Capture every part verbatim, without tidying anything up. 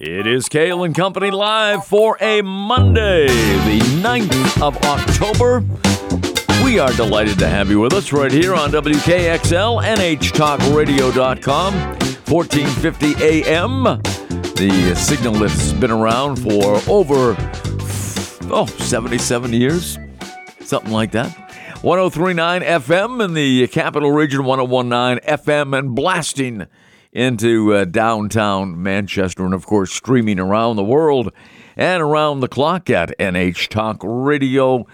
It is Kale and Company live for a Monday, the ninth of October. We are delighted to have you with us right here on W K X L, N H Talk Radio dot com, fourteen fifty A M. The signal lift's been around for over, oh, seventy-seven years, something like that. ten thirty-nine F M in the Capital Region, ten nineteen F M, and blasting into uh, downtown Manchester, and of course streaming around the world and around the clock at N H Talk Radio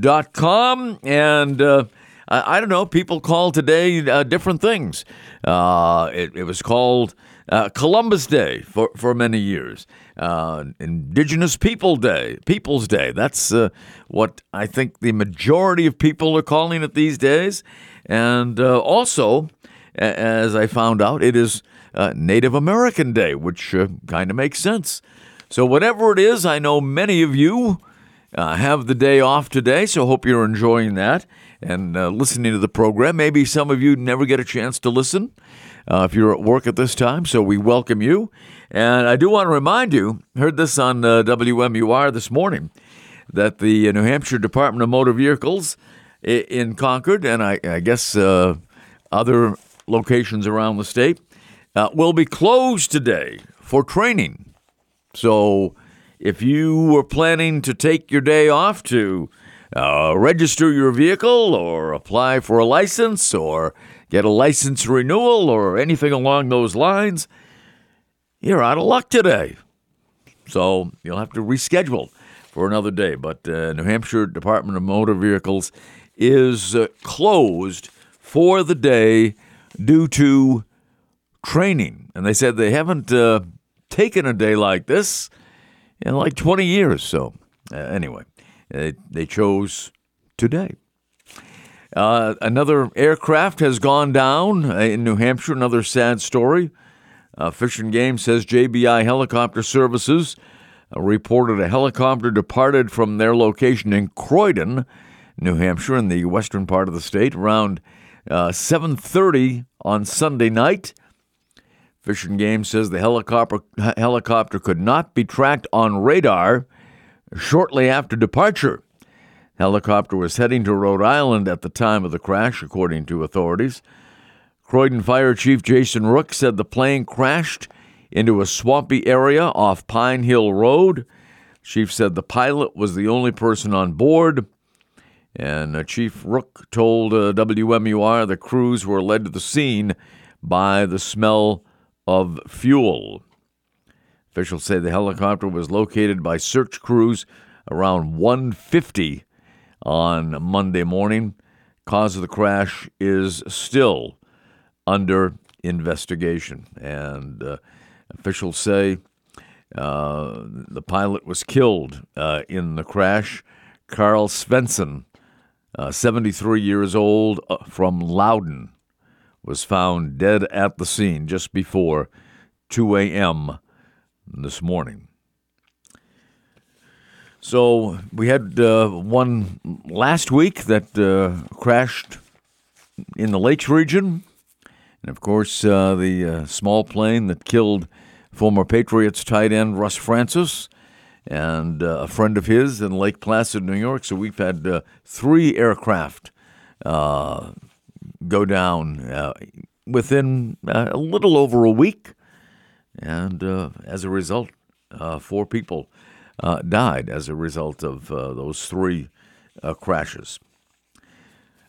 dot com. And uh, I, I don't know, people call today uh, different things. Uh, it, it was called uh, Columbus Day for, for many years, uh, Indigenous People Day, People's Day. That's uh, what I think the majority of people are calling it these days. And uh, also, as I found out, it is uh, Native American Day, which uh, kind of makes sense. So whatever it is, I know many of you uh, have the day off today, so hope you're enjoying that and uh, listening to the program. Maybe some of you never get a chance to listen uh, if you're at work at this time, so we welcome you. And I do want to remind you, heard this on uh, W M U R this morning, that the New Hampshire Department of Motor Vehicles in Concord, and I, I guess uh, other locations around the state, uh, will be closed today for training. So if you were planning to take your day off to uh, register your vehicle or apply for a license or get a license renewal or anything along those lines, you're out of luck today. So you'll have to reschedule for another day. But uh, New Hampshire Department of Motor Vehicles is uh, closed for the day due to training. And they said they haven't uh, taken a day like this in like twenty years. So uh, anyway, they, they chose today. Uh, another aircraft has gone down in New Hampshire. Another sad story. Uh, Fish and Game says J B I Helicopter Services reported a helicopter departed from their location in Croydon, New Hampshire, in the western part of the state, around Uh, seven thirty on Sunday night. Fish and Game says the helicopter helicopter could not be tracked on radar shortly after departure. The helicopter was heading to Rhode Island at the time of the crash, according to authorities. Croydon Fire Chief Jason Rook said the plane crashed into a swampy area off Pine Hill Road. Chief said the pilot was the only person on board. And uh, Chief Rook told uh, W M U R the crews were led to the scene by the smell of fuel. Officials say the helicopter was located by search crews around one fifty on Monday morning. Cause of the crash is still under investigation. And uh, officials say uh, the pilot was killed uh, in the crash. Carl Svensson, Uh, seventy-three years old, uh, from Loudoun, was found dead at the scene just before two a.m. this morning. So we had uh, one last week that uh, crashed in the Lakes region. And, of course, uh, the uh, small plane that killed former Patriots tight end Russ Francis and uh, a friend of his in Lake Placid, New York. So we've had uh, three aircraft uh, go down uh, within uh, a little over a week. And uh, as a result, uh, four people uh, died as a result of uh, those three uh, crashes.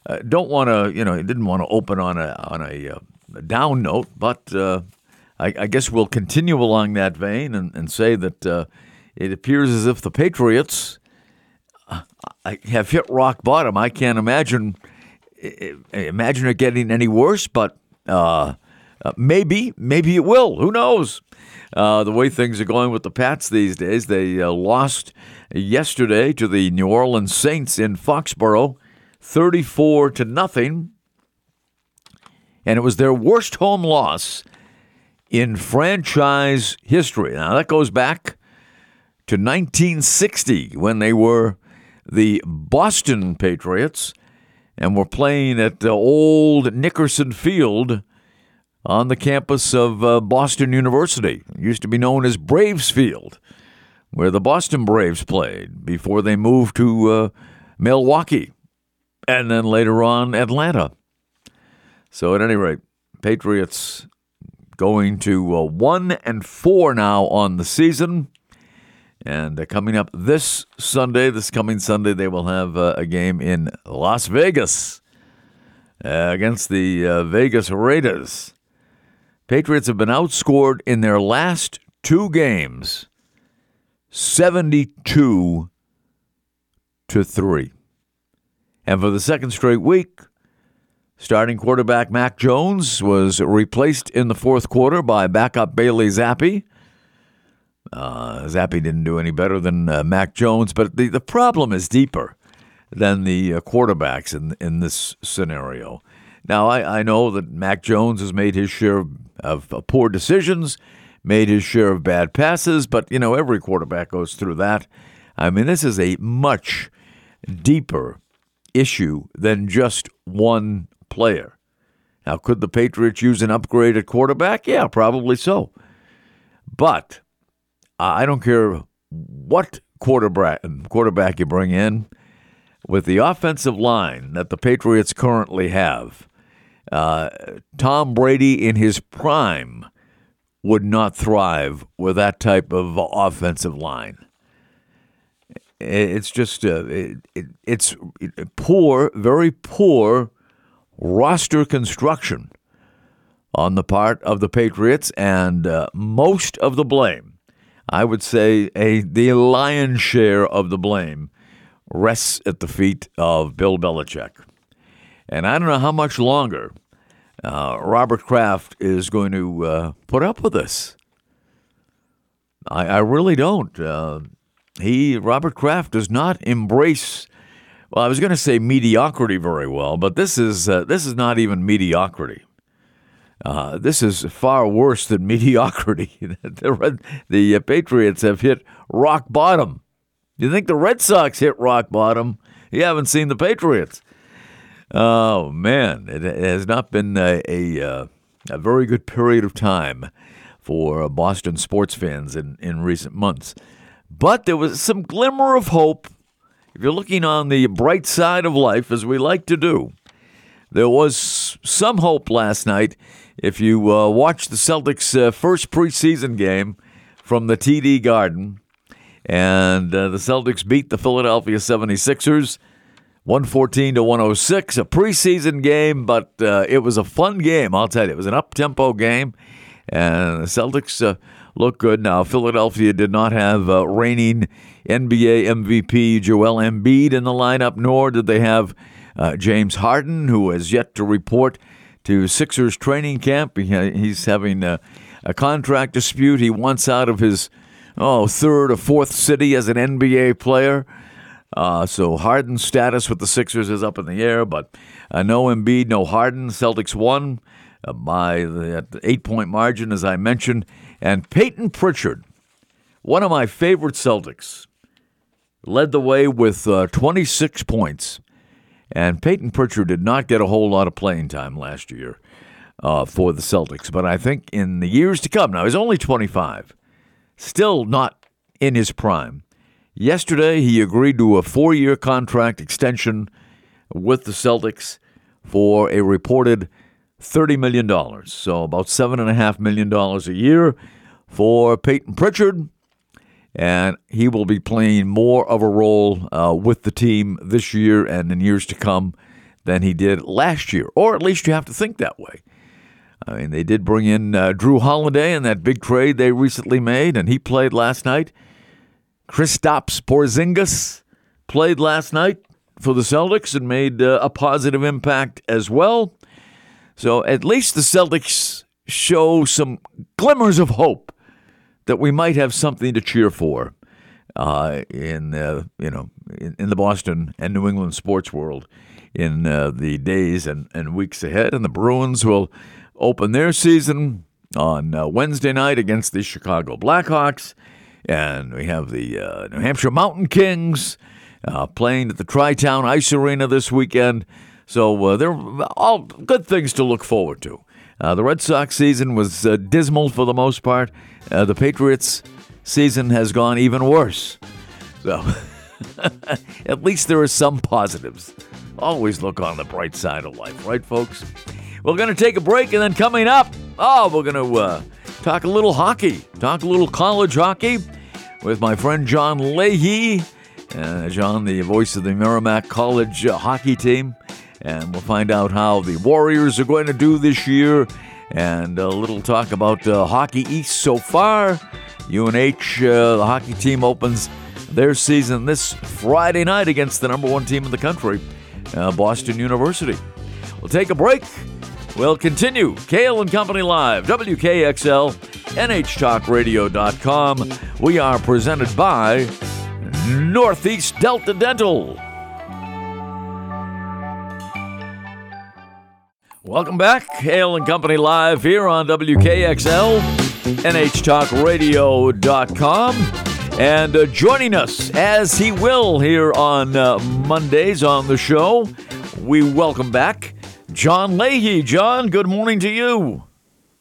Uh, don't want to, you know, didn't want to open on a on a, uh, a down note, but uh, I, I guess we'll continue along that vein and, and say that uh, it appears as if the Patriots have hit rock bottom. I can't imagine imagine it getting any worse, but uh, maybe maybe it will. Who knows? Uh, the way things are going with the Pats these days, they uh, lost yesterday to the New Orleans Saints in Foxborough, thirty-four to nothing, and it was their worst home loss in franchise history. Now that goes back to nineteen sixty, when they were the Boston Patriots and were playing at the old Nickerson Field on the campus of uh, Boston University. It used to be known as Braves Field, where the Boston Braves played before they moved to uh, Milwaukee and then later on Atlanta. So at any rate, Patriots going to uh, one and four now on the season. And uh, coming up this Sunday, this coming Sunday, they will have uh, a game in Las Vegas uh, against the uh, Vegas Raiders. Patriots have been outscored in their last two games, seventy-two to three. And for the second straight week, starting quarterback Mac Jones was replaced in the fourth quarter by backup Bailey Zappi. Uh, Zappi didn't do any better than uh, Mac Jones, but the, the problem is deeper than the uh, quarterbacks in in this scenario. Now, I, I know that Mac Jones has made his share of, of uh, poor decisions, made his share of bad passes, but, you know, every quarterback goes through that. I mean, this is a much deeper issue than just one player. Now, could the Patriots use an upgrade at quarterback? Yeah, probably so. But I don't care what quarterback quarterback you bring in, with the offensive line that the Patriots currently have, uh, Tom Brady in his prime would not thrive with that type of offensive line. It's just uh, it, it, it's poor, very poor roster construction on the part of the Patriots, and uh, most of the blame, I would say a the lion's share of the blame, rests at the feet of Bill Belichick. And I don't know how much longer uh, Robert Kraft is going to uh, put up with this. I, I really don't. Uh, he Robert Kraft does not embrace, well, I was going to say mediocrity very well, but this is uh, this is not even mediocrity. Uh, this is far worse than mediocrity. the, Red, the uh, Patriots have hit rock bottom. You think the Red Sox hit rock bottom? You haven't seen the Patriots. Oh, man, it, it has not been a, a, a very good period of time for Boston sports fans in, in recent months. But there was some glimmer of hope. If you're looking on the bright side of life, as we like to do, there was some hope last night. If you uh, watched the Celtics' uh, first preseason game from the T D Garden, and uh, the Celtics beat the Philadelphia seventy-sixers one fourteen to one oh six, a preseason game, but uh, it was a fun game, I'll tell you. It was an up-tempo game, and the Celtics uh, look good. Now, Philadelphia did not have uh, reigning N B A M V P Joel Embiid in the lineup, nor did they have Uh, James Harden, who has yet to report to Sixers training camp. He, he's having a, a contract dispute. He wants out of his oh third or fourth city as an N B A player. Uh, so Harden's status with the Sixers is up in the air, but uh, no Embiid, no Harden. Celtics won uh, by the eight-point margin, as I mentioned. And Peyton Pritchard, one of my favorite Celtics, led the way with uh, twenty-six points. And Peyton Pritchard did not get a whole lot of playing time last year uh, for the Celtics. But I think in the years to come, now he's only twenty-five, still not in his prime. Yesterday, he agreed to a four-year contract extension with the Celtics for a reported thirty million dollars. So about seven point five million dollars a year for Peyton Pritchard. And he will be playing more of a role uh, with the team this year and in years to come than he did last year. Or at least you have to think that way. I mean, they did bring in uh, Drew Holiday in that big trade they recently made, and he played last night. Kristaps Porzingis played last night for the Celtics and made uh, a positive impact as well. So at least the Celtics show some glimmers of hope that we might have something to cheer for uh, in uh, you know in, in the Boston and New England sports world in uh, the days and, and weeks ahead. And the Bruins will open their season on uh, Wednesday night against the Chicago Blackhawks. And we have the uh, New Hampshire Mountain Kings uh, playing at the Tri-Town Ice Arena this weekend. So uh, there are all good things to look forward to. Uh, the Red Sox season was uh, dismal for the most part. Uh, the Patriots season has gone even worse. So at least there are some positives. Always look on the bright side of life, right, folks? We're going to take a break, and then coming up, oh, we're going to uh, talk a little hockey, talk a little college hockey with my friend John Leahy. Uh, John, the voice of the Merrimack College uh, hockey team. And we'll find out how the Warriors are going to do this year. And a little talk about uh, Hockey East so far. U N H, uh, the hockey team, opens their season this Friday night against the number one team in the country, uh, Boston University. We'll take a break. We'll continue. Cale and Company Live, W K X L, N H Talk Radio dot com. We are presented by Northeast Delta Dental. Welcome back. Hale and Company Live here on W K X L, N H Talk Radio dot com. And uh, joining us, as he will here on uh, Mondays on the show, we welcome back John Leahy. John, good morning to you.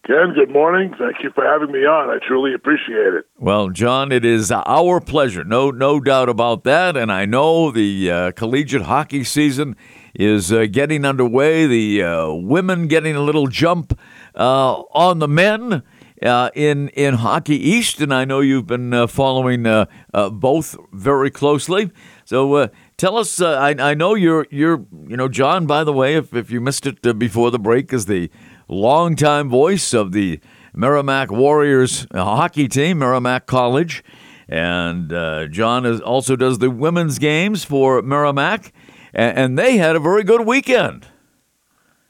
Ken, good morning. Thank you for having me on. I truly appreciate it. Well, John, it is our pleasure. No, no doubt about that. And I know the uh, collegiate hockey season is uh, getting underway. The uh, women getting a little jump uh, on the men uh, in in Hockey East. And I know you've been uh, following uh, uh, both very closely. So uh, tell us. Uh, I, I know you're you're you know, John, by the way, if if you missed it uh, before the break, is the longtime voice of the Merrimack Warriors hockey team, Merrimack College. And uh, John is, also does the women's games for Merrimack. And, and they had a very good weekend.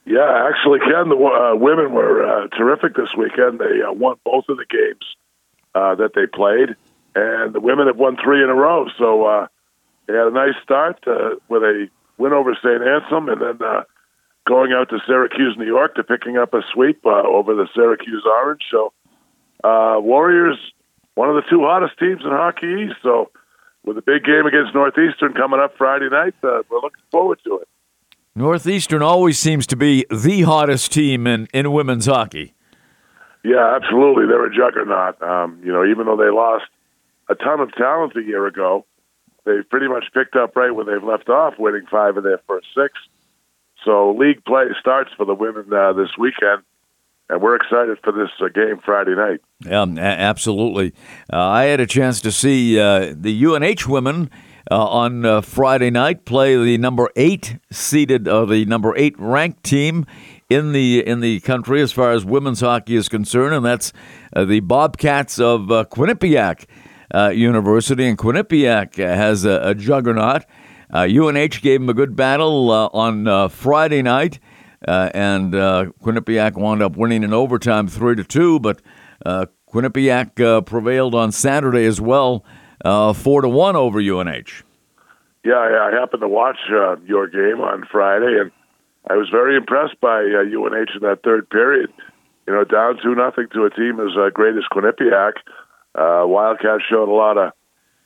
Yeah, actually, Ken, the uh, women were uh, terrific this weekend. They uh, won both of the games uh, that they played. And the women have won three in a row. So uh, they had a nice start uh, with a win over Saint Anselm, and then Uh, going out to Syracuse, New York, to picking up a sweep uh, over the Syracuse Orange. So uh, Warriors, one of the two hottest teams in Hockey East. So with a big game against Northeastern coming up Friday night, uh, we're looking forward to it. Northeastern always seems to be the hottest team in, in women's hockey. Yeah, absolutely. They're a juggernaut. Um, you know, even though they lost a ton of talent a year ago, they've pretty much picked up right where they've left off, winning five of their first six. So league play starts for the women uh, this weekend, and we're excited for this uh, game Friday night. Yeah, absolutely. Uh, I had a chance to see uh, the U N H women uh, on uh, Friday night play the number eight seeded, or uh, the number eight ranked team in the in the country as far as women's hockey is concerned, and that's uh, the Bobcats of uh, Quinnipiac uh, University. And Quinnipiac has a, a juggernaut. Uh, U N H gave them a good battle uh, on uh, Friday night, uh, and uh, Quinnipiac wound up winning in overtime three to two, but uh, Quinnipiac uh, prevailed on Saturday as well, uh, four to one over U N H. Yeah, yeah, I happened to watch uh, your game on Friday, and I was very impressed by uh, U N H in that third period. You know, down two nothing to a team as uh, great as Quinnipiac. Uh, Wildcats showed a lot of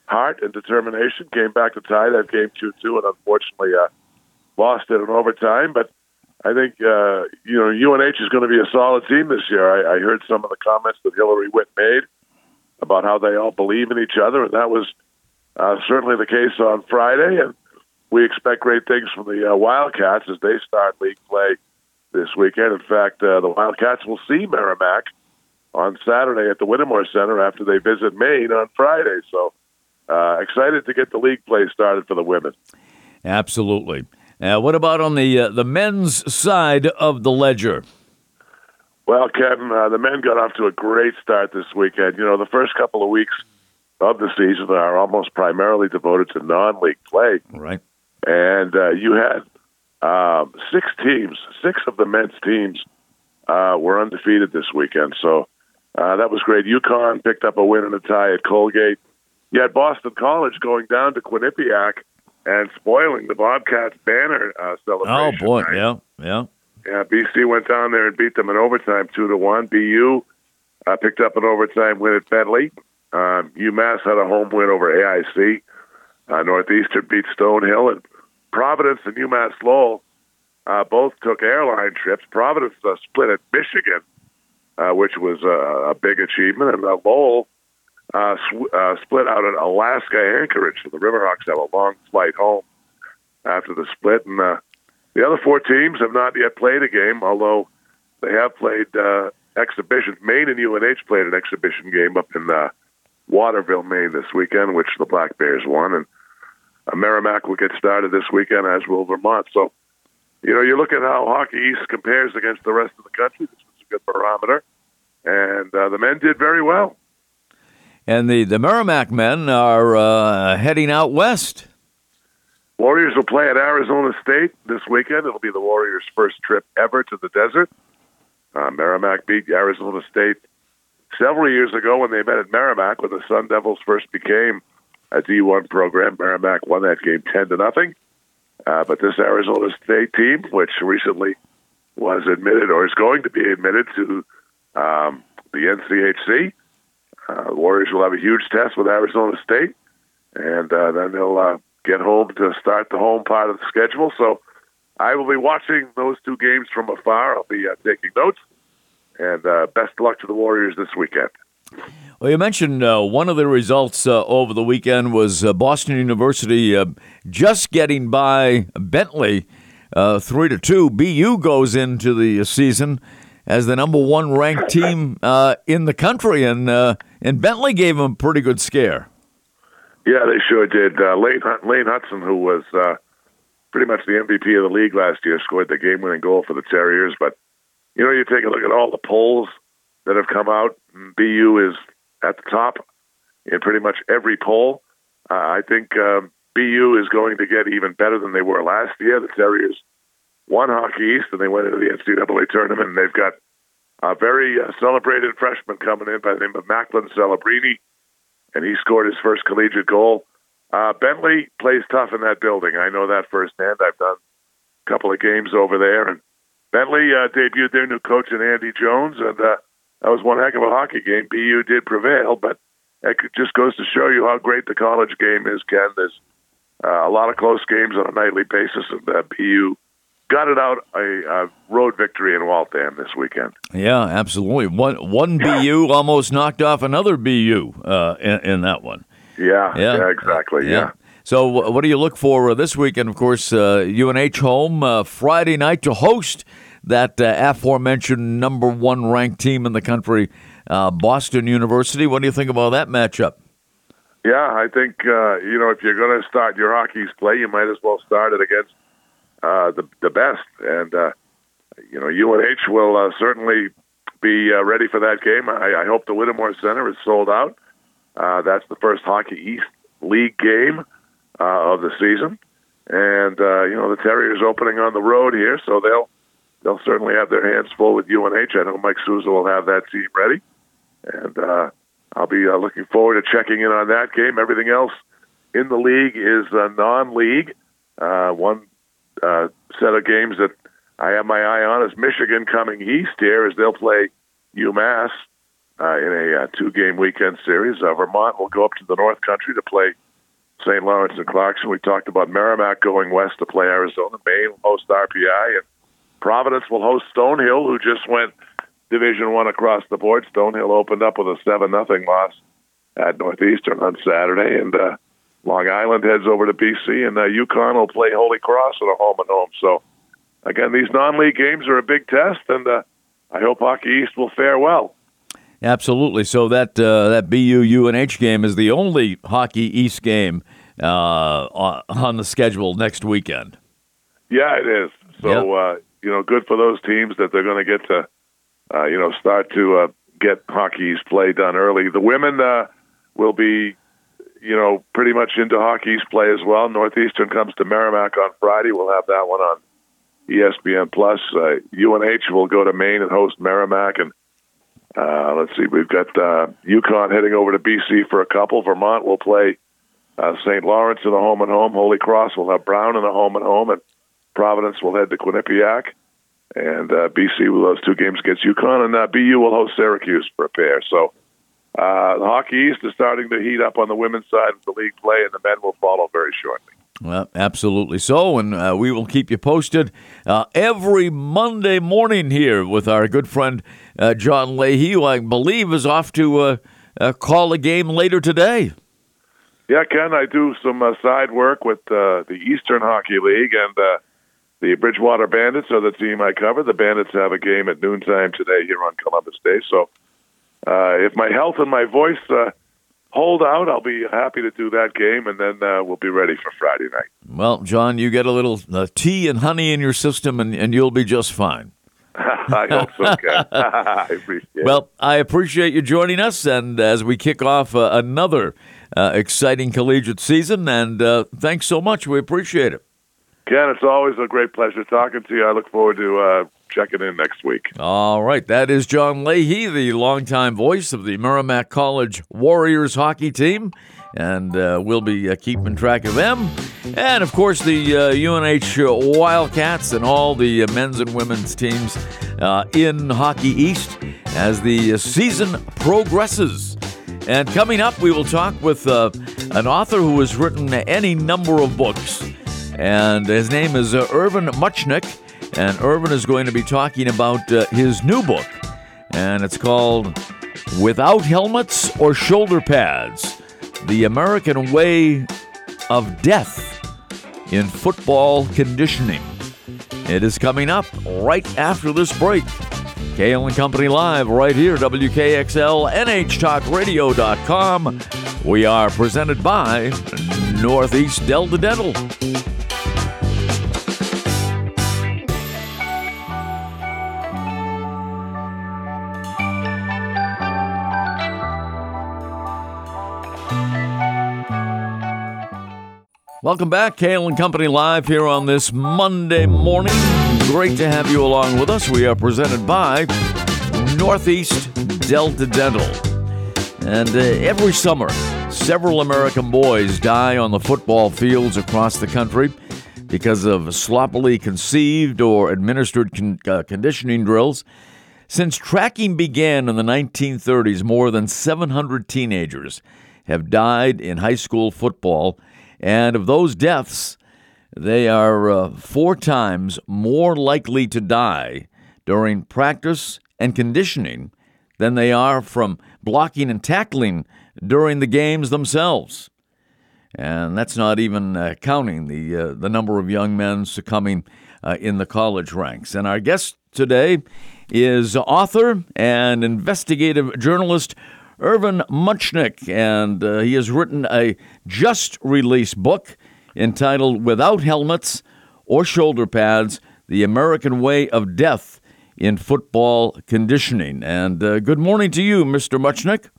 heart and determination, came back to tie that game two two, and unfortunately uh, lost it in overtime. But I think, uh, you know, U N H is going to be a solid team this year. I, I heard some of the comments that Hillary Witt made about how they all believe in each other, and that was uh, certainly the case on Friday. And we expect great things from the uh, Wildcats as they start league play this weekend. In fact, uh, the Wildcats will see Merrimack on Saturday at the Whittemore Center after they visit Maine on Friday. So Uh, excited to get the league play started for the women. Absolutely. Now, uh, what about on the uh, the men's side of the ledger? Well, Ken, uh, the men got off to a great start this weekend. You know, the first couple of weeks of the season are almost primarily devoted to non-league play. Right. And uh, you had um, six teams, six of the men's teams uh, were undefeated this weekend. So uh, that was great. UConn picked up a win and a tie at Colgate. You had Boston College going down to Quinnipiac and spoiling the Bobcats banner uh, celebration. Oh, boy, right? yeah, yeah. Yeah, B C went down there and beat them in overtime two to one. B U uh, picked up an overtime win at Bentley. Um, UMass had a home win over A I C. Uh, Northeastern beat Stonehill. And Providence and UMass Lowell uh, both took airline trips. Providence uh, split at Michigan, uh, which was uh, a big achievement, and uh, Lowell uh, sw- uh, split out at Alaska Anchorage. So the Riverhawks have a long flight home after the split, and uh, the other four teams have not yet played a game, although they have played uh, exhibitions. Maine and U N H played an exhibition game up in uh, Waterville, Maine this weekend, which the Black Bears won, and uh, Merrimack will get started this weekend, as will Vermont. So, you know, you look at how Hockey East compares against the rest of the country. This is a good barometer, and uh, the men did very well. And the, the Merrimack men are uh, heading out west. Warriors will play at Arizona State this weekend. It'll be the Warriors' first trip ever to the desert. Uh, Merrimack beat Arizona State several years ago when they met at Merrimack when the Sun Devils first became a D one program. Merrimack won that game ten to nothing. Uh, but this Arizona State team, which recently was admitted or is going to be admitted to um, the N C H C, uh, the Warriors will have a huge test with Arizona State, and uh, then they'll uh, get home to start the home part of the schedule. So I will be watching those two games from afar. I'll be uh, taking notes. And uh, best of luck to the Warriors this weekend. Well, you mentioned uh, one of the results uh, over the weekend was uh, Boston University uh, just getting by Bentley uh, three to two. B U goes into the season as the number one ranked team uh, in the country, and uh, and Bentley gave them a pretty good scare. Yeah, they sure did. Uh, Lane, Lane Hudson, who was uh, pretty much the M V P of the league last year, scored the game-winning goal for the Terriers, but you know, you take a look at all the polls that have come out. B U is at the top in pretty much every poll. Uh, I think um, B U is going to get even better than they were last year. The Terriers won Hockey East, and they went into the N C double A tournament, and they've got a very uh, celebrated freshman coming in by the name of Macklin Celebrini, and he scored his first collegiate goal. Uh, Bentley plays tough in that building. I know that firsthand. I've done a couple of games over there, and Bentley uh, debuted their new coach in Andy Jones, and uh, that was one heck of a hockey game. B U did prevail, but it just goes to show you how great the college game is, Ken. There's uh, a lot of close games on a nightly basis, and uh, B U got it out a, a road victory in Waltham this weekend. Yeah, absolutely. One one B U almost knocked off another B U uh, in, in that one. Yeah, yeah, yeah exactly, yeah. yeah. So what do you look for this weekend? Of course, uh, U N H home uh, Friday night to host that uh, aforementioned number one ranked team in the country, uh, Boston University. What do you think about that matchup? Yeah, I think, uh, you know, if you're going to start your hockey's play, you might as well start it against uh, the, the best. And, uh, you know, U N H will uh, certainly be uh, ready for that game. I, I hope the Whittemore Center is sold out. Uh, that's the first Hockey East League game Uh, of the season, and uh, you know the Terriers opening on the road here, so they'll they'll certainly have their hands full with U N H. I know Mike Souza will have that team ready, and uh, I'll be uh, looking forward to checking in on that game. Everything else in the league is uh, non-league. Uh, one uh, set of games that I have my eye on is Michigan coming east here as they'll play UMass uh, in a uh, two-game weekend series. Uh, Vermont will go up to the North Country to play Saint Lawrence and Clarkson. We talked about Merrimack going west to play Arizona. Maine will host R P I, and Providence will host Stonehill, who just went Division One across the board. Stonehill opened up with a seven nothing loss at Northeastern on Saturday, and uh, Long Island heads over to B C, and uh, UConn will play Holy Cross at a home-and-home. So, again, these non-league games are a big test, and uh, I hope Hockey East will fare well. Absolutely. So that uh, that B U U N H game is the only Hockey East game uh, on the schedule next weekend. Yeah, it is. So, yep. uh, you know, good for those teams that they're going to get to, uh, you know, start to uh, get Hockey East play done early. The women uh, will be, you know, pretty much into Hockey East play as well. Northeastern comes to Merrimack on Friday. We'll have that one on E S P N plus. Uh, U N H will go to Maine and host Merrimack, and Uh, let's see, we've got uh, UConn heading over to B C for a couple. Vermont will play uh, Saint Lawrence in a home-and-home. Holy Cross will have Brown in a home-and-home, and Providence will head to Quinnipiac. And uh, B C will those two games against UConn, and uh, B U will host Syracuse for a pair. So uh, the Hockey East is starting to heat up on the women's side of the league play, and the men will follow very shortly. Well, absolutely so, and uh, we will keep you posted uh, every Monday morning here with our good friend uh, John Leahy, who I believe is off to uh, uh, call a game later today. Yeah, Ken, I do some uh, side work with uh, the Eastern Hockey League, and uh, the Bridgewater Bandits are the team I cover. The Bandits have a game at noontime today here on Columbus Day, so uh, if my health and my voice uh, hold out, I'll be happy to do that game, and then uh, we'll be ready for Friday night. Well, John, you get a little uh, tea and honey in your system, and, and you'll be just fine. I hope so, Ken. I appreciate it. Well, I appreciate you joining us, and as we kick off uh, another Uh, exciting collegiate season, and uh, thanks so much. We appreciate it. Ken, it's always a great pleasure talking to you. I look forward to uh, checking in next week. All right. That is John Leahy, the longtime voice of the Merrimack College Warriors hockey team, and uh, we'll be uh, keeping track of them. And, of course, the uh, U N H uh, Wildcats and all the uh, men's and women's teams uh, in Hockey East as the uh, season progresses. And coming up, we will talk with uh, an author who has written any number of books. And his name is uh, Irvin Muchnick. And Irvin is going to be talking about uh, his new book. And it's called Without Helmets or Shoulder Pads, The American Way of Death in Football Conditioning. It is coming up right after this break. Kale and Company Live right here, W K X L, N H Talk Radio dot com. We are presented by Northeast Delta Dental. Welcome back, Kale and Company Live here on this Monday morning. Great to have you along with us. We are presented by Northeast Delta Dental. And uh, every summer, several American boys die on the football fields across the country because of sloppily conceived or administered con- uh, conditioning drills. Since tracking began in the nineteen thirties, more than seven hundred teenagers have died in high school football. And of those deaths, they are uh, four times more likely to die during practice and conditioning than they are from blocking and tackling during the games themselves. And that's not even uh, counting the uh, the number of young men succumbing uh, in the college ranks. And our guest today is author and investigative journalist Irvin Muchnick, and uh, he has written a just-released book entitled Without Helmets or Shoulder Pads, The American Way of Death in Football Conditioning. And uh, good morning to you, Mister Muchnick.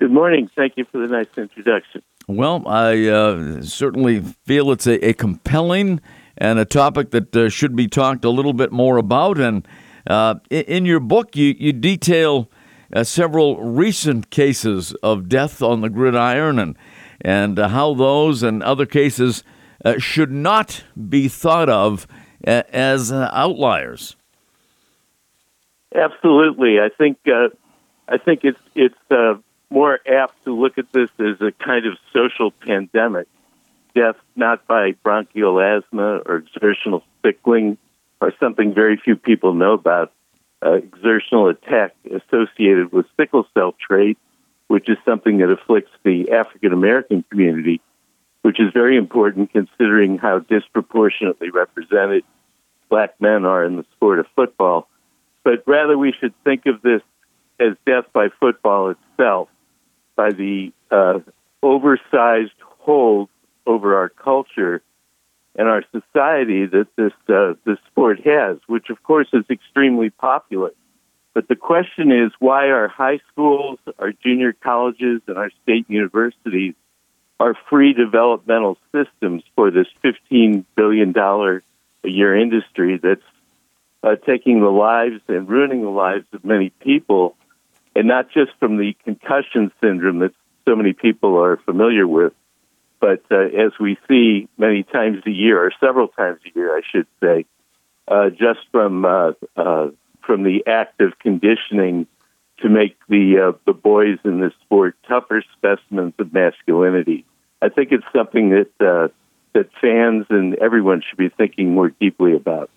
Good morning. Thank you for the nice introduction. Well, I uh, certainly feel it's a, a compelling and a topic that uh, should be talked a little bit more about. And uh, in your book, you, you detail Uh, several recent cases of death on the gridiron and and uh, how those and other cases uh, should not be thought of uh, as uh, outliers. Absolutely. I think uh, I think it's it's uh, more apt to look at this as a kind of social pandemic, death not by bronchial asthma or exertional sickling or something very few people know about. Uh, exertional attack associated with sickle cell trait, which is something that afflicts the African-American community, which is very important considering how disproportionately represented black men are in the sport of football. But rather we should think of this as death by football itself, by the uh, oversized hold over our culture and our society that this uh, this sport has, which of course is extremely popular. But the question is, why our high schools, our junior colleges, and our state universities are free developmental systems for this fifteen billion dollars a year industry that's uh, taking the lives and ruining the lives of many people, and not just from the concussion syndrome that so many people are familiar with, but uh, as we see many times a year, or several times a year, I should say, uh, just from uh, uh, from the act of conditioning to make the uh, the boys in this sport tougher specimens of masculinity. I think it's something that uh, that fans and everyone should be thinking more deeply about.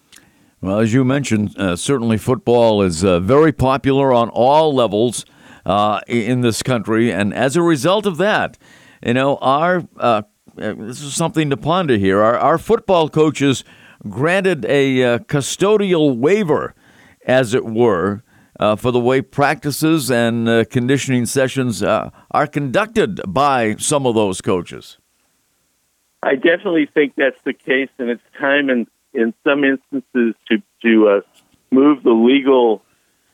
Well, as you mentioned, uh, certainly football is uh, very popular on all levels uh, in this country. And as a result of that, you know, our uh, this is something to ponder here. Our, our football coaches granted a uh, custodial waiver, as it were, uh, for the way practices and uh, conditioning sessions uh, are conducted by some of those coaches. I definitely think that's the case, and it's time and in some instances, to, to uh, move the legal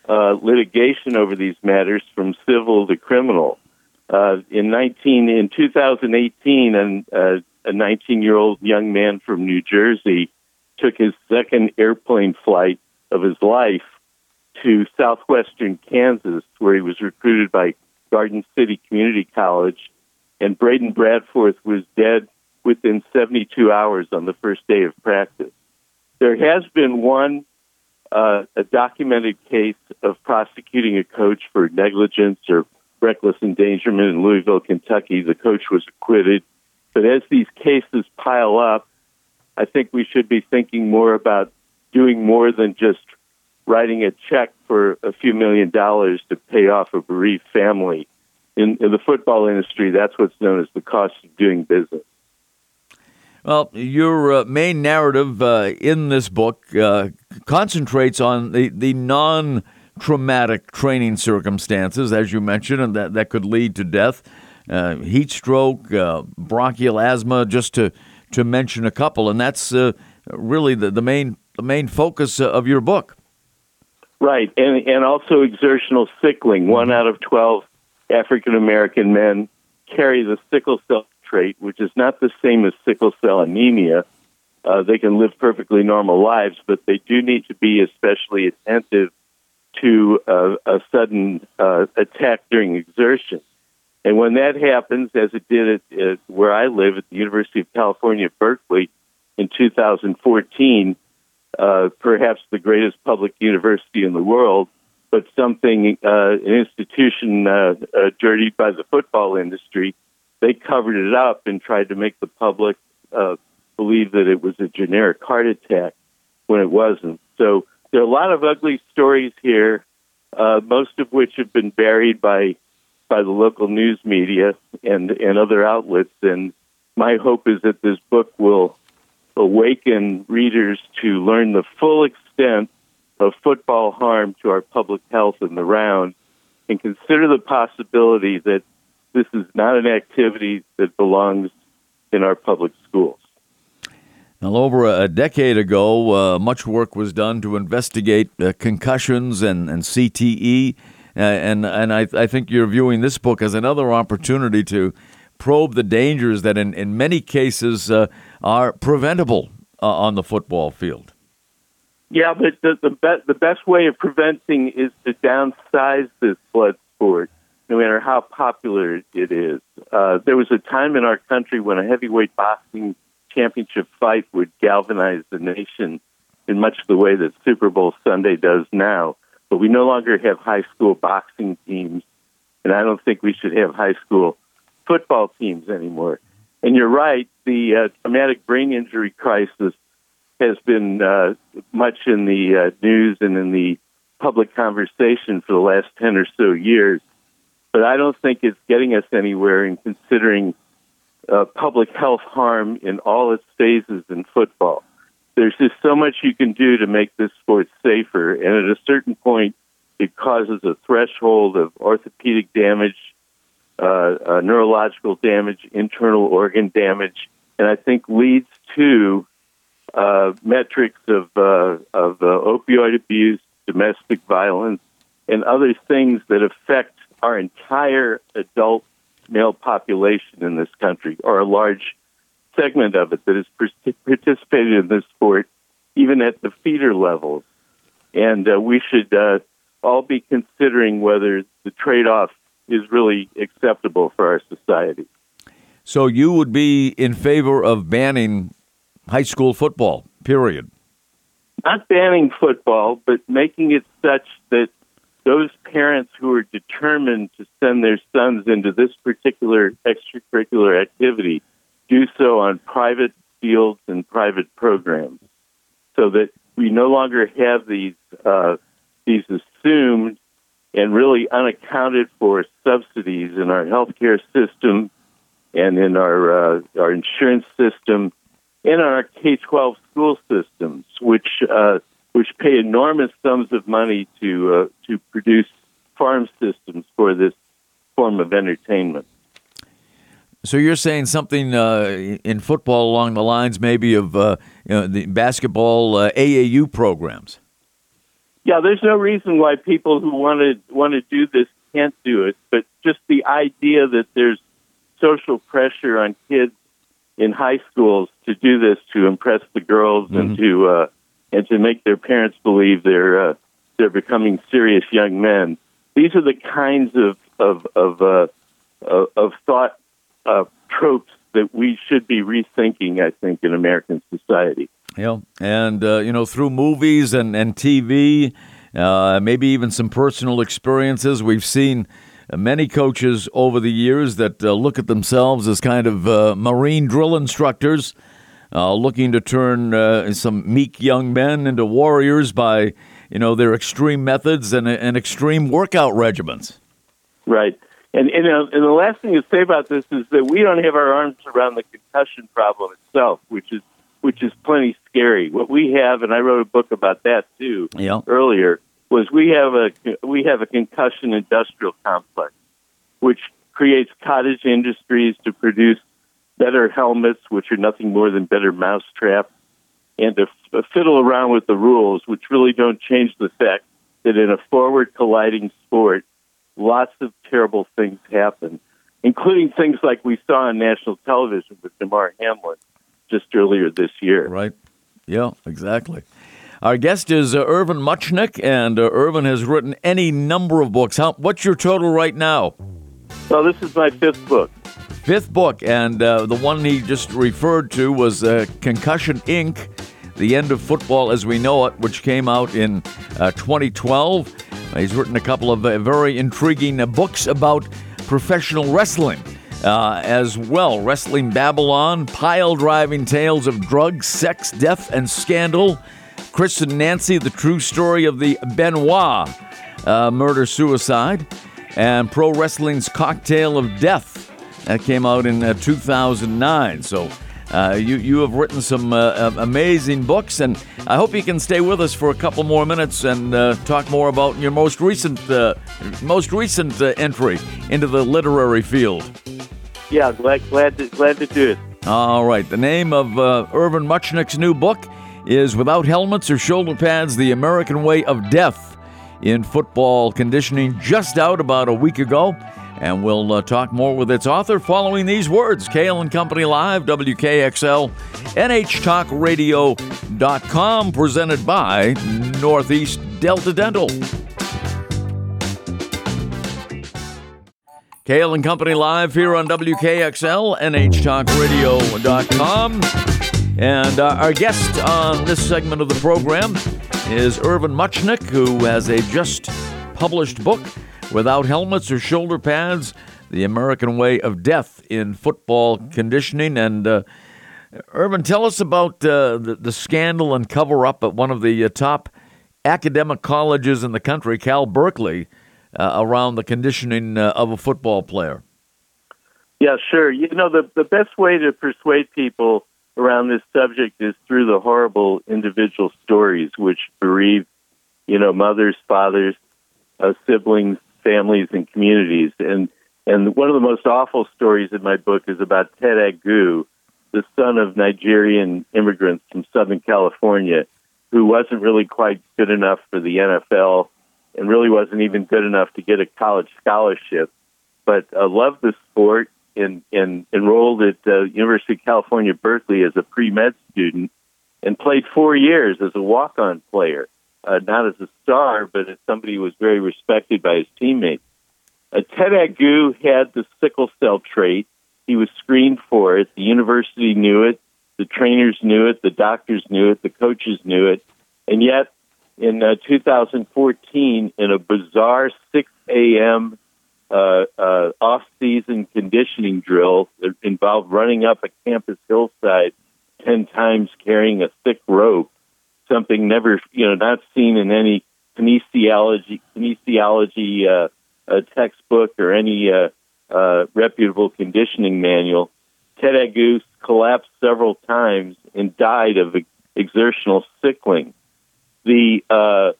uh, litigation over these matters from civil to criminal. Uh, in nineteen in twenty eighteen, an, uh, a nineteen-year-old young man from New Jersey took his second airplane flight of his life to southwestern Kansas, where he was recruited by Garden City Community College, and Braden Bradforth was dead within seventy-two hours on the first day of practice. There has been one uh, a documented case of prosecuting a coach for negligence or reckless endangerment in Louisville, Kentucky. The coach was acquitted. But as these cases pile up, I think we should be thinking more about doing more than just writing a check for a few million dollars to pay off a bereaved family. In, in the football industry, that's what's known as the cost of doing business. Well, your uh, main narrative uh, in this book uh, concentrates on the, the non-traumatic training circumstances, as you mentioned, and that, that could lead to death, uh, heat stroke, uh, bronchial asthma, just to, to mention a couple. And that's uh, really the, the main the main focus of your book. Right, and, and also exertional sickling. One out of twelve African-American men carry the sickle cell trait, which is not the same as sickle cell anemia. Uh, they can live perfectly normal lives, but they do need to be especially attentive to uh, a sudden uh, attack during exertion. And when that happens, as it did at, at where I live at the University of California, Berkeley, in two thousand fourteen, uh, perhaps the greatest public university in the world, but something, uh, an institution uh, uh, dirtied by the football industry, they covered it up and tried to make the public uh, believe that it was a generic heart attack when it wasn't. So there are a lot of ugly stories here, uh, most of which have been buried by by the local news media and, and other outlets. And my hope is that this book will awaken readers to learn the full extent of football harm to our public health in the round and consider the possibility that this is not an activity that belongs in our public schools. Now, over a decade ago, uh, much work was done to investigate uh, concussions and, and C T E, uh, and and I, I think you're viewing this book as another opportunity to probe the dangers that in, in many cases uh, are preventable uh, on the football field. Yeah, but the, the, be- the best way of preventing is to downsize this blood sport, no matter how popular it is. Uh, there was a time in our country when a heavyweight boxing championship fight would galvanize the nation in much the way that Super Bowl Sunday does now. But we no longer have high school boxing teams, and I don't think we should have high school football teams anymore. And you're right, the uh, traumatic brain injury crisis has been uh, much in the uh, news and in the public conversation for the last ten or so years. But I don't think it's getting us anywhere in considering uh, public health harm in all its phases in football. There's just so much you can do to make this sport safer, and at a certain point, it causes a threshold of orthopedic damage, uh, uh, neurological damage, internal organ damage, and I think leads to uh, metrics of, uh, of uh, opioid abuse, domestic violence, and other things that affect our entire adult male population in this country, or a large segment of it that has participated in this sport, even at the feeder levels. And uh, we should uh, all be considering whether the trade-off is really acceptable for our society. So you would be in favor of banning high school football, period? Not banning football, but making it such that those parents who are determined to send their sons into this particular extracurricular activity do so on private fields and private programs, so that we no longer have these uh, these assumed and really unaccounted for subsidies in our healthcare system and in our uh, our insurance system, in our K twelve school systems, which uh, which pay enormous sums of money to uh, to produce farm systems for this form of entertainment. So you're saying something uh, in football along the lines maybe of uh, you know, the basketball uh, A A U programs. Yeah, there's no reason why people who want to want to do this can't do it, but just the idea that there's social pressure on kids in high schools to do this to impress the girls mm-hmm. and to uh, and to make their parents believe they're uh, they're becoming serious young men. These are the kinds of of of uh, of, of thought. Uh, tropes that we should be rethinking, I think, in American society. Yeah, and, uh, you know, through movies and, and T V, uh, maybe even some personal experiences, we've seen many coaches over the years that uh, look at themselves as kind of uh, Marine drill instructors, uh, looking to turn uh, some meek young men into warriors by, you know, their extreme methods and, and extreme workout regimens. Right. And, and, and the last thing to say about this is that we don't have our arms around the concussion problem itself, which is which is plenty scary. What we have, and I wrote a book about that too yeah. earlier, was we have a we have a concussion industrial complex, which creates cottage industries to produce better helmets, which are nothing more than better mousetraps, and to f- fiddle around with the rules, which really don't change the fact that in a forward colliding sport, lots of terrible things happen, including things like we saw on national television with Damar Hamlin just earlier this year. Right. Yeah, exactly. Our guest is uh, Irvin Muchnick, and uh, Irvin has written any number of books. How, what's your total right now? Well, this is my fifth book. Fifth book, and uh, the one he just referred to was uh, Concussion, Incorporated, The End of Football as We Know It, which came out in uh, twenty twelve. He's written a couple of uh, very intriguing uh, books about professional wrestling uh, as well. Wrestling Babylon, Pile-Driving Tales of Drugs, Sex, Death, and Scandal. Chris and Nancy, The True Story of the Benoit uh, Murder-Suicide. And Pro Wrestling's Cocktail of Death. That came out in uh, two thousand nine. So uh, you, you have written some uh, amazing books, and I hope you can stay with us for a couple more minutes and uh, talk more about your most recent uh, most recent uh, entry into the literary field. Yeah, glad glad to, glad to do it. All right. The name of uh, Irvin Muchnick's new book is Without Helmets or Shoulder Pads, The American Way of Death in Football Conditioning, just out about a week ago. And we'll uh, talk more with its author following these words. Kale and Company Live, W K X L, N H Talk Radio dot com, presented by Northeast Delta Dental. Kale and Company Live here on W K X L, N H Talk Radio dot com. And uh, our guest on this segment of the program is Irvin Muchnick, who has a just published book, Without Helmets or Shoulder Pads, The American Way of Death in Football Conditioning. And, uh, Irvin, tell us about uh, the, the scandal and cover-up at one of the uh, top academic colleges in the country, Cal Berkeley, uh, around the conditioning uh, of a football player. Yeah, sure. You know, the, the best way to persuade people around this subject is through the horrible individual stories which bereave, you know, mothers, fathers, uh, siblings, families and communities. And and one of the most awful stories in my book is about Ted Agu, the son of Nigerian immigrants from Southern California, who wasn't really quite good enough for the N F L and really wasn't even good enough to get a college scholarship, but uh, loved the sport and, and enrolled at the uh, University of California, Berkeley as a pre-med student and played four years as a walk-on player. Uh, not as a star, but as somebody who was very respected by his teammates. Uh, Ted Agu had the sickle cell trait. He was screened for it. The university knew it. The trainers knew it. The doctors knew it. The coaches knew it. And yet, in uh, two thousand fourteen, in a bizarre six a.m. Uh, uh, off-season conditioning drill that involved running up a campus hillside ten times carrying a thick rope, something never, you know, not seen in any kinesiology, kinesiology uh, uh, textbook or any uh, uh, reputable conditioning manual. Ted Agus collapsed several times and died of ex- exertional sickling. The uh,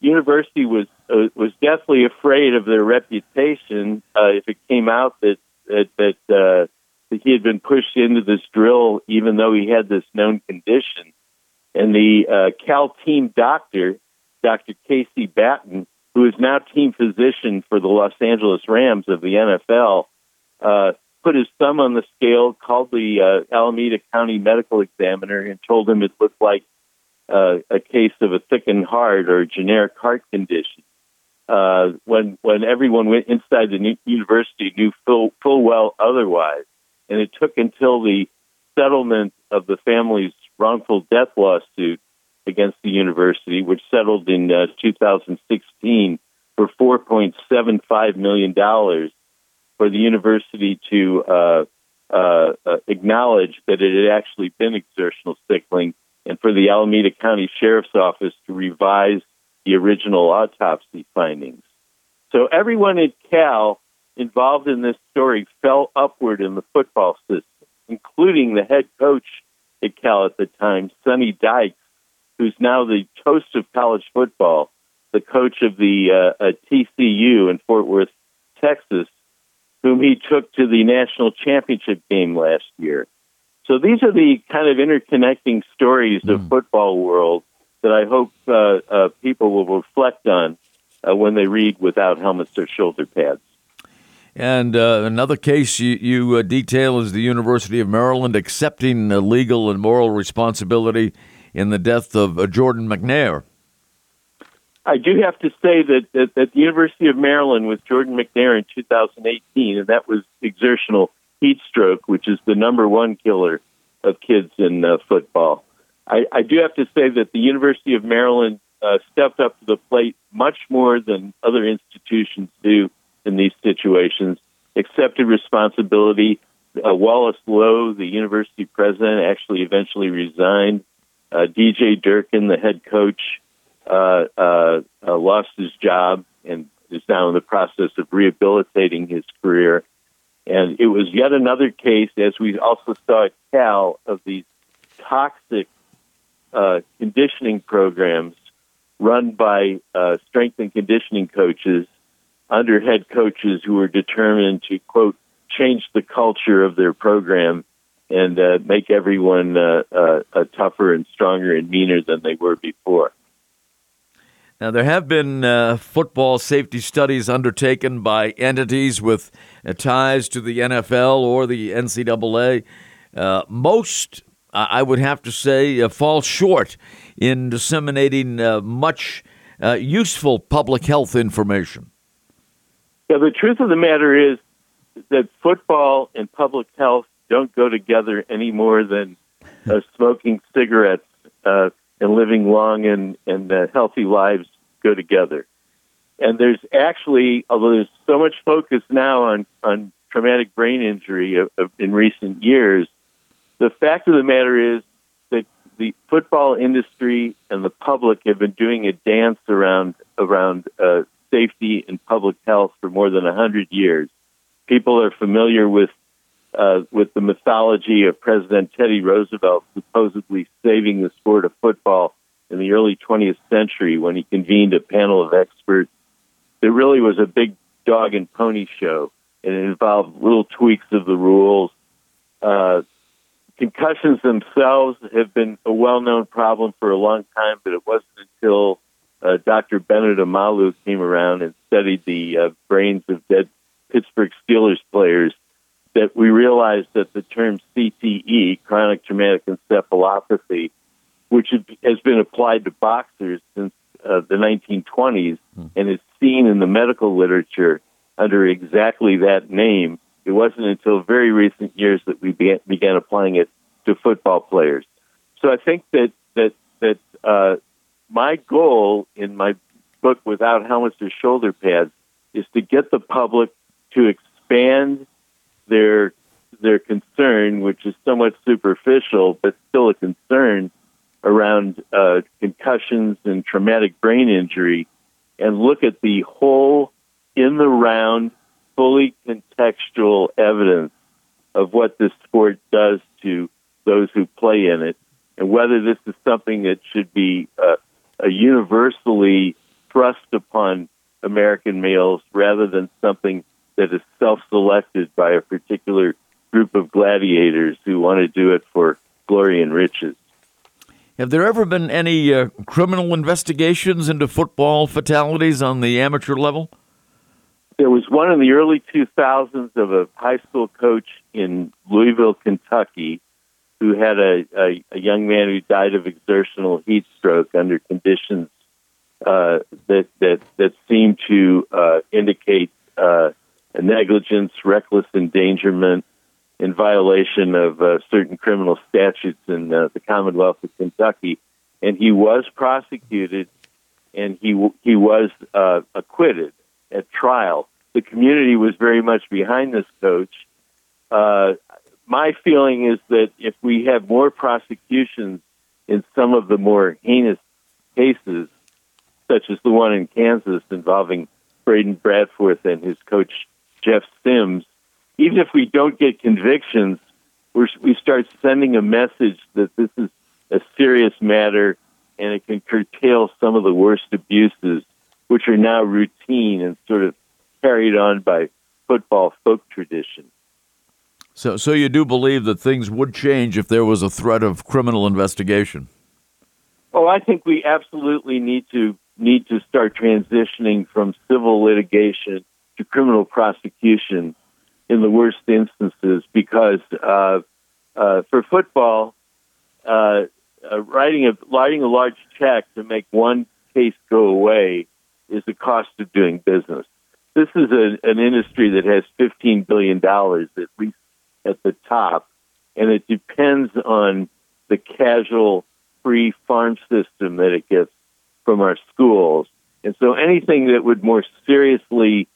university was uh, was deathly afraid of their reputation uh, if it came out that that, that, uh, that he had been pushed into this drill, even though he had this known condition. And the uh, Cal team doctor, Doctor Casey Batten, who is now team physician for the Los Angeles Rams of the N F L, uh, put his thumb on the scale, called the uh, Alameda County medical examiner, and told him it looked like uh, a case of a thickened heart or a generic heart condition. Uh, when when everyone went inside the university knew full, full well otherwise, and it took until the settlement of the family's wrongful death lawsuit against the university, which settled in uh, two thousand sixteen for four point seven five million dollars, for the university to uh, uh, uh, acknowledge that it had actually been exertional sickling, and for the Alameda County Sheriff's Office to revise the original autopsy findings. So everyone at Cal involved in this story fell upward in the football system, including the head coach at Cal at the time, Sonny Dykes, who's now the toast of college football, the coach of the uh, T C U in Fort Worth, Texas, whom he took to the national championship game last year. So these are the kind of interconnecting stories mm. of football world that I hope uh, uh, people will reflect on uh, when they read Without Helmets or Shoulder Pads. And uh, another case you, you uh, detail is the University of Maryland accepting uh, legal and moral responsibility in the death of uh, Jordan McNair. I do have to say that, that, that the University of Maryland with Jordan McNair in two thousand eighteen, and that was exertional heat stroke, which is the number one killer of kids in uh, football. I, I do have to say that the University of Maryland uh, stepped up to the plate much more than other institutions do in these situations, accepted responsibility. Uh, Wallace Lowe, the university president, actually eventually resigned. Uh, D J Durkin, the head coach, Uh, uh, uh, lost his job and is now in the process of rehabilitating his career. And it was yet another case, as we also saw at Cal, of these toxic uh, conditioning programs run by uh, strength and conditioning coaches under head coaches who were determined to, quote, change the culture of their program and uh, make everyone uh, uh, uh, tougher and stronger and meaner than they were before. Now, there have been uh, football safety studies undertaken by entities with uh, ties to the N F L or the N C double A. Uh, most, I would have to say, uh, fall short in disseminating uh, much uh, useful public health information. Yeah, the truth of the matter is that football and public health don't go together any more than uh, smoking cigarettes uh, and living long and, and uh, healthy lives go together. And there's actually, although there's so much focus now on, on traumatic brain injury of, of, in recent years, the fact of the matter is that the football industry and the public have been doing a dance around around uh, safety and public health for more than one hundred years. People are familiar with Uh, with the mythology of President Teddy Roosevelt supposedly saving the sport of football in the early twentieth century when he convened a panel of experts. It really was a big dog and pony show, and it involved little tweaks of the rules. Uh, concussions themselves have been a well-known problem for a long time, but it wasn't until uh, Doctor Bennett Amalu came around and studied the uh, brains of dead Pittsburgh Steelers players that we realized that the term C T E, chronic traumatic encephalopathy, which has been applied to boxers since uh, the nineteen twenties and is seen in the medical literature under exactly that name, it wasn't until very recent years that we began, began applying it to football players. So I think that that that uh, my goal in my book, Without Helmets or Shoulder Pads, is to get the public to expand their their concern, which is somewhat superficial, but still a concern around uh, concussions and traumatic brain injury, and look at the whole, in the round, fully contextual evidence of what this sport does to those who play in it, and whether this is something that should be uh, a universally thrust upon American males rather than something that is self-selected by a particular group of gladiators who want to do it for glory and riches. Have there ever been any uh, criminal investigations into football fatalities on the amateur level? There was one in the early two thousands of a high school coach in Louisville, Kentucky, who had a, a, a young man who died of exertional heat stroke under conditions uh, that, that that seemed to uh, indicate uh, a negligence, reckless endangerment, in violation of uh, certain criminal statutes in uh, the Commonwealth of Kentucky. And he was prosecuted, and he w- he was uh, acquitted at trial. The community was very much behind this coach. Uh, my feeling is that if we have more prosecutions in some of the more heinous cases, such as the one in Kansas involving Braden Bradforth and his coach, Jeff Sims, even if we don't get convictions, we're, we start sending a message that this is a serious matter and it can curtail some of the worst abuses, which are now routine and sort of carried on by football folk tradition. So so you do believe that things would change if there was a threat of criminal investigation? Oh, I think we absolutely need to need to start transitioning from civil litigation to criminal prosecution in the worst instances, because uh, uh, for football, uh, uh, writing, a, writing a large check to make one case go away is the cost of doing business. This is a, an industry that has fifteen billion dollars, at least at the top, and it depends on the casual free farm system that it gets from our schools. And so anything that would more seriously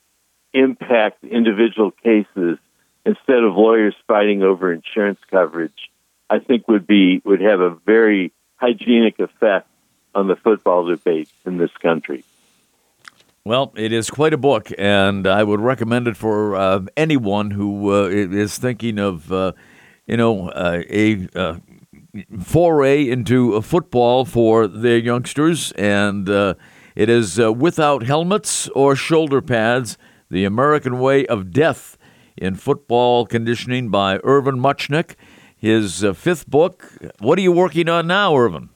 impact individual cases instead of lawyers fighting over insurance coverage, I think would be would have a very hygienic effect on the football debate in this country. Well, it is quite a book, and I would recommend it for uh, anyone who uh, is thinking of, uh, you know, uh, a uh, foray into football for their youngsters. And uh, it is uh, Without Helmets or Shoulder Pads, The American Way of Death in Football Conditioning by Irvin Muchnick, his uh, fifth book. What are you working on now, Irvin?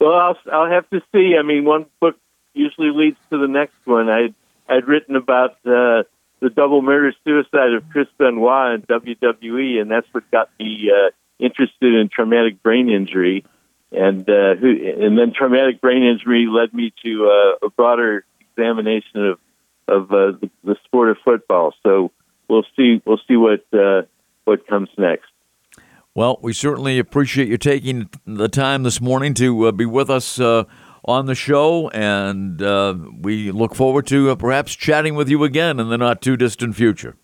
Well, I'll, I'll have to see. I mean, one book usually leads to the next one. I'd, I'd written about uh, the double murder-suicide of Chris Benoit in W W E, and that's what got me uh, interested in traumatic brain injury. And, uh, who, and then traumatic brain injury led me to uh, a broader examination of of uh, the, the sport of football. So we'll see we'll see what uh, what comes next. Well, we certainly appreciate you taking the time this morning to uh, be with us uh, on the show, and uh, we look forward to uh, perhaps chatting with you again in the not-too-distant future.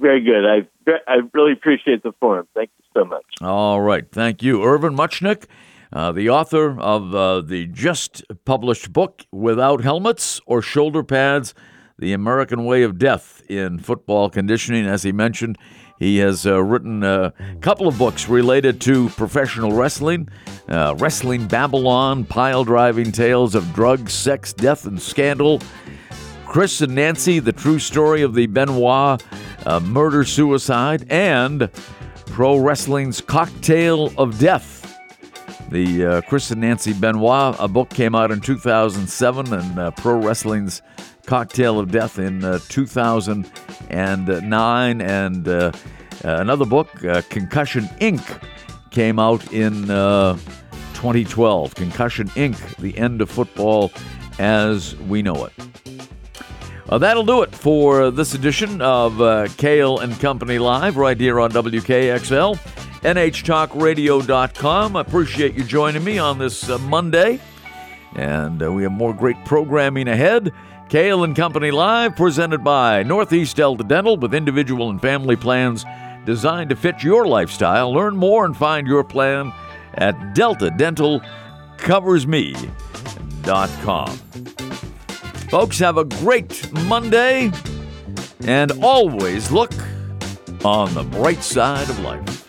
Very good. I, I really appreciate the forum. Thank you so much. All right. Thank you. Irvin Muchnick, Uh, the author of uh, the just-published book, Without Helmets or Shoulder Pads, The American Way of Death in Football Conditioning. As he mentioned, he has uh, written a couple of books related to professional wrestling, uh, Wrestling Babylon, Pile-Driving Tales of Drugs, Sex, Death, and Scandal, Chris and Nancy, The True Story of the Benoit uh, Murder-Suicide, and Pro Wrestling's Cocktail of Death. The uh, Chris and Nancy Benoit, a book came out in two thousand seven, and uh, Pro Wrestling's Cocktail of Death in uh, two thousand nine. And uh, another book, uh, Concussion, Incorporated, came out in uh, twenty twelve. Concussion, Incorporated, The End of Football as We Know It. Uh, that'll do it for this edition of uh, Kale and Company Live right here on W K X L. N H Talk Radio dot com. I appreciate you joining me on this uh, Monday. And uh, we have more great programming ahead. Kale and Company Live, presented by Northeast Delta Dental, with individual and family plans designed to fit your lifestyle. Learn more and find your plan at delta dental covers me dot com. Folks, have a great Monday, and always look on the bright side of life.